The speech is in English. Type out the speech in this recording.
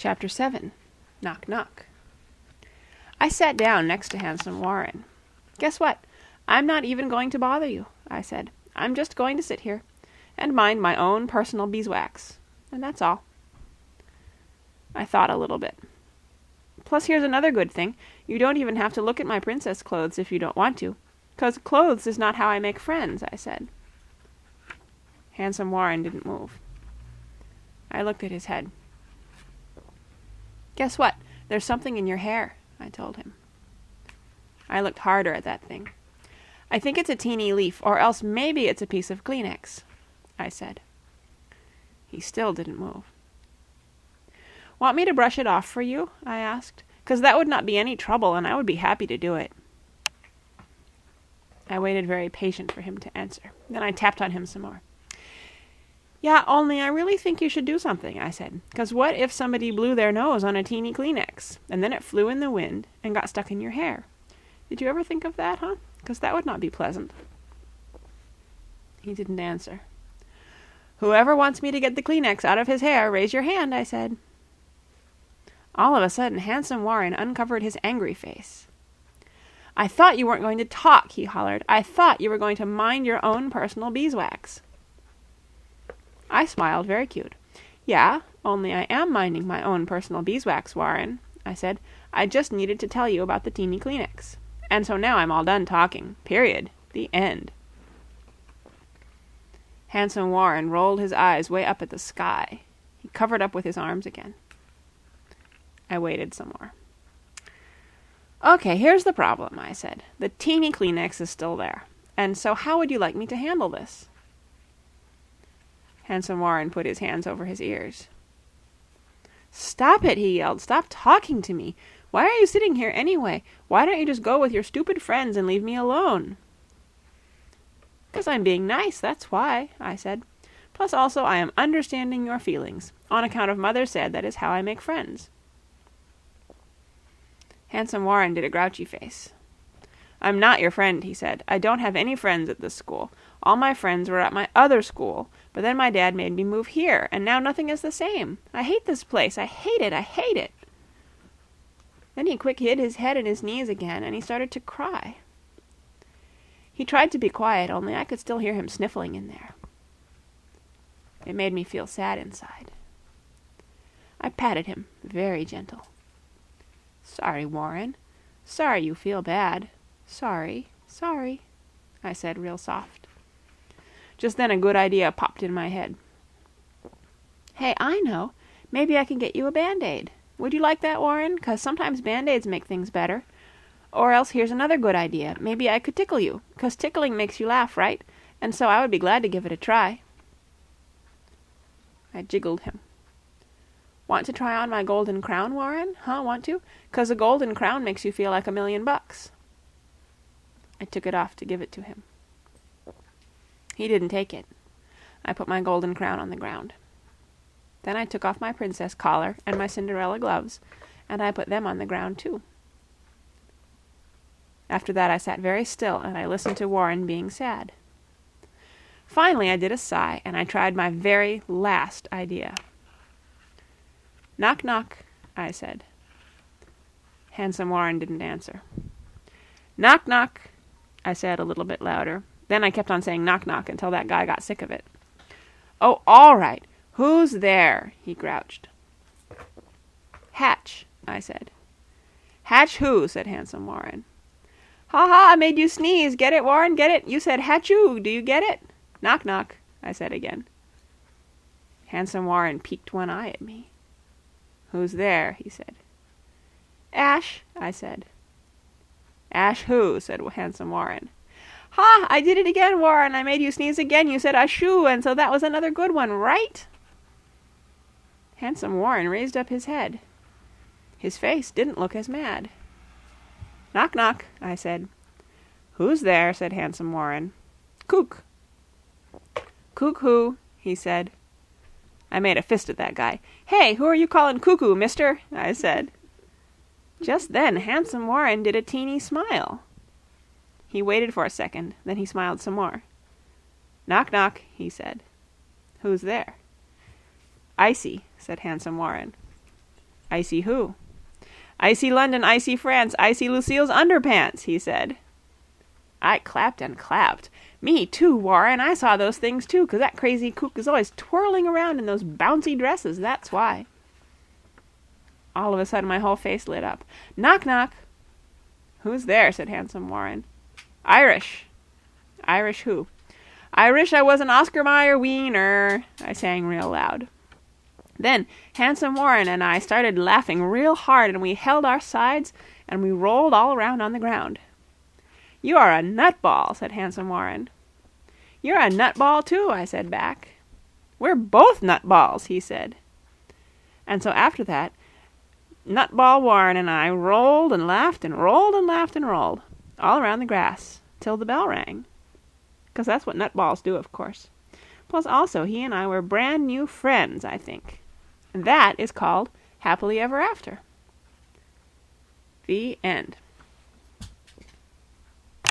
Chapter 7. Knock, knock. I sat down next to Handsome Warren. "Guess what? I'm not even going to bother you," I said. "I'm just going to sit here and mind my own personal beeswax, and that's all." I thought a little bit. "Plus, here's another good thing. You don't even have to look at my princess clothes if you don't want to, 'cause clothes is not how I make friends," I said. Handsome Warren didn't move. I looked at his head. "Guess what? There's something in your hair," I told him. I looked harder at that thing. "I think it's a teeny leaf, or else maybe it's a piece of Kleenex," I said. He still didn't move. "Want me to brush it off for you?" I asked, "'cause that would not be any trouble, and I would be happy to do it." I waited very patient for him to answer. Then I tapped on him some more. "Yeah, only I really think you should do something," I said, "'cause what if somebody blew their nose on a teeny Kleenex, and then it flew in the wind and got stuck in your hair? Did you ever think of that, huh? 'Cause that would not be pleasant." He didn't answer. "Whoever wants me to get the Kleenex out of his hair, raise your hand," I said. All of a sudden, Handsome Warren uncovered his angry face. "I thought you weren't going to talk," he hollered. "I thought you were going to mind your own personal beeswax." I smiled, very cute. "Yeah, only I am minding my own personal beeswax, Warren," I said. "I just needed to tell you about the teeny Kleenex. And so now I'm all done talking. Period. The end." Handsome Warren rolled his eyes way up at the sky. He covered up with his arms again. I waited some more. "Okay, here's the problem," I said. "The teeny Kleenex is still there. And so how would you like me to handle this?" Handsome Warren put his hands over his ears. "Stop it," he yelled. "Stop talking to me. Why are you sitting here anyway? Why don't you just go with your stupid friends and leave me alone?" "'Cause I'm being nice, that's why," I said. "Plus also I am understanding your feelings. On account of Mother said that is how I make friends." Handsome Warren did a grouchy face. "I'm not your friend," he said. "I don't have any friends at this school. All my friends were at my other school, but then my dad made me move here, and now nothing is the same. I hate this place. I hate it. I hate it." Then he quick hid his head in his knees again, and he started to cry. He tried to be quiet, only I could still hear him sniffling in there. It made me feel sad inside. I patted him, very gentle. "Sorry, Warren. Sorry you feel bad. Sorry, sorry," I said real soft. Just then a good idea popped in my head. "Hey, I know. Maybe I can get you a Band-Aid. Would you like that, Warren? 'Cause sometimes Band-Aids make things better. Or else here's another good idea. Maybe I could tickle you, 'cause tickling makes you laugh, right? And so I would be glad to give it a try." I jiggled him. "Want to try on my golden crown, Warren? Huh, want to? 'Cause a golden crown makes you feel like $1,000,000. I took it off to give it to him. He didn't take it. I put my golden crown on the ground. Then I took off my princess collar and my Cinderella gloves, and I put them on the ground too. After that I sat very still, and I listened to Warren being sad. Finally I did a sigh, and I tried my very last idea. "Knock, knock," I said. Handsome Warren didn't answer. "Knock, knock," I said a little bit louder. Then I kept on saying knock, knock until that guy got sick of it. "Oh, all right. Who's there?" he grouched. "Hatch," I said. "Hatch who?" said Handsome Warren. "Ha ha, I made you sneeze. Get it, Warren, get it? You said hatch you. Do you get it? Knock, knock," I said again. Handsome Warren peeked one eye at me. "Who's there?" he said. "Ash," I said. "Ash who?" said Handsome Warren. "Ha! I did it again, Warren. I made you sneeze again. You said ashoo, and so that was another good one, right?" Handsome Warren raised up his head. His face didn't look as mad. "Knock, knock," I said. "Who's there?" said Handsome Warren. "Kook." "Cuckoo," he said. I made a fist at that guy. "Hey, who are you calling cuckoo, mister?" I said. Just then Handsome Warren did a teeny smile. He waited for a second, then he smiled some more. "Knock, knock," he said. "Who's there?" "Icy," said Handsome Warren. I see who? I see London, I see France, I see Lucille's underpants, he said. I clapped and clapped. Me too, Warren, I saw those things too, 'cause that crazy kook is always twirling around in those bouncy dresses, that's why. All of a sudden my whole face lit up. Knock, knock. Who's there? Said handsome Warren. Irish. Irish who? I wish I was an Oscar Mayer wiener, I sang real loud. Then handsome Warren and I started laughing real hard, and we held our sides, and we rolled all around on the ground. You are a nutball, said handsome Warren. You're a nutball too, I said back. We're both nutballs, he said. And so after that, Nutball Warren and I rolled and laughed and rolled and laughed and rolled, all around the grass, till the bell rang. 'Cause that's what nutballs do, of course. Plus also, he and I were brand new friends, I think. And that is called Happily Ever After. The end.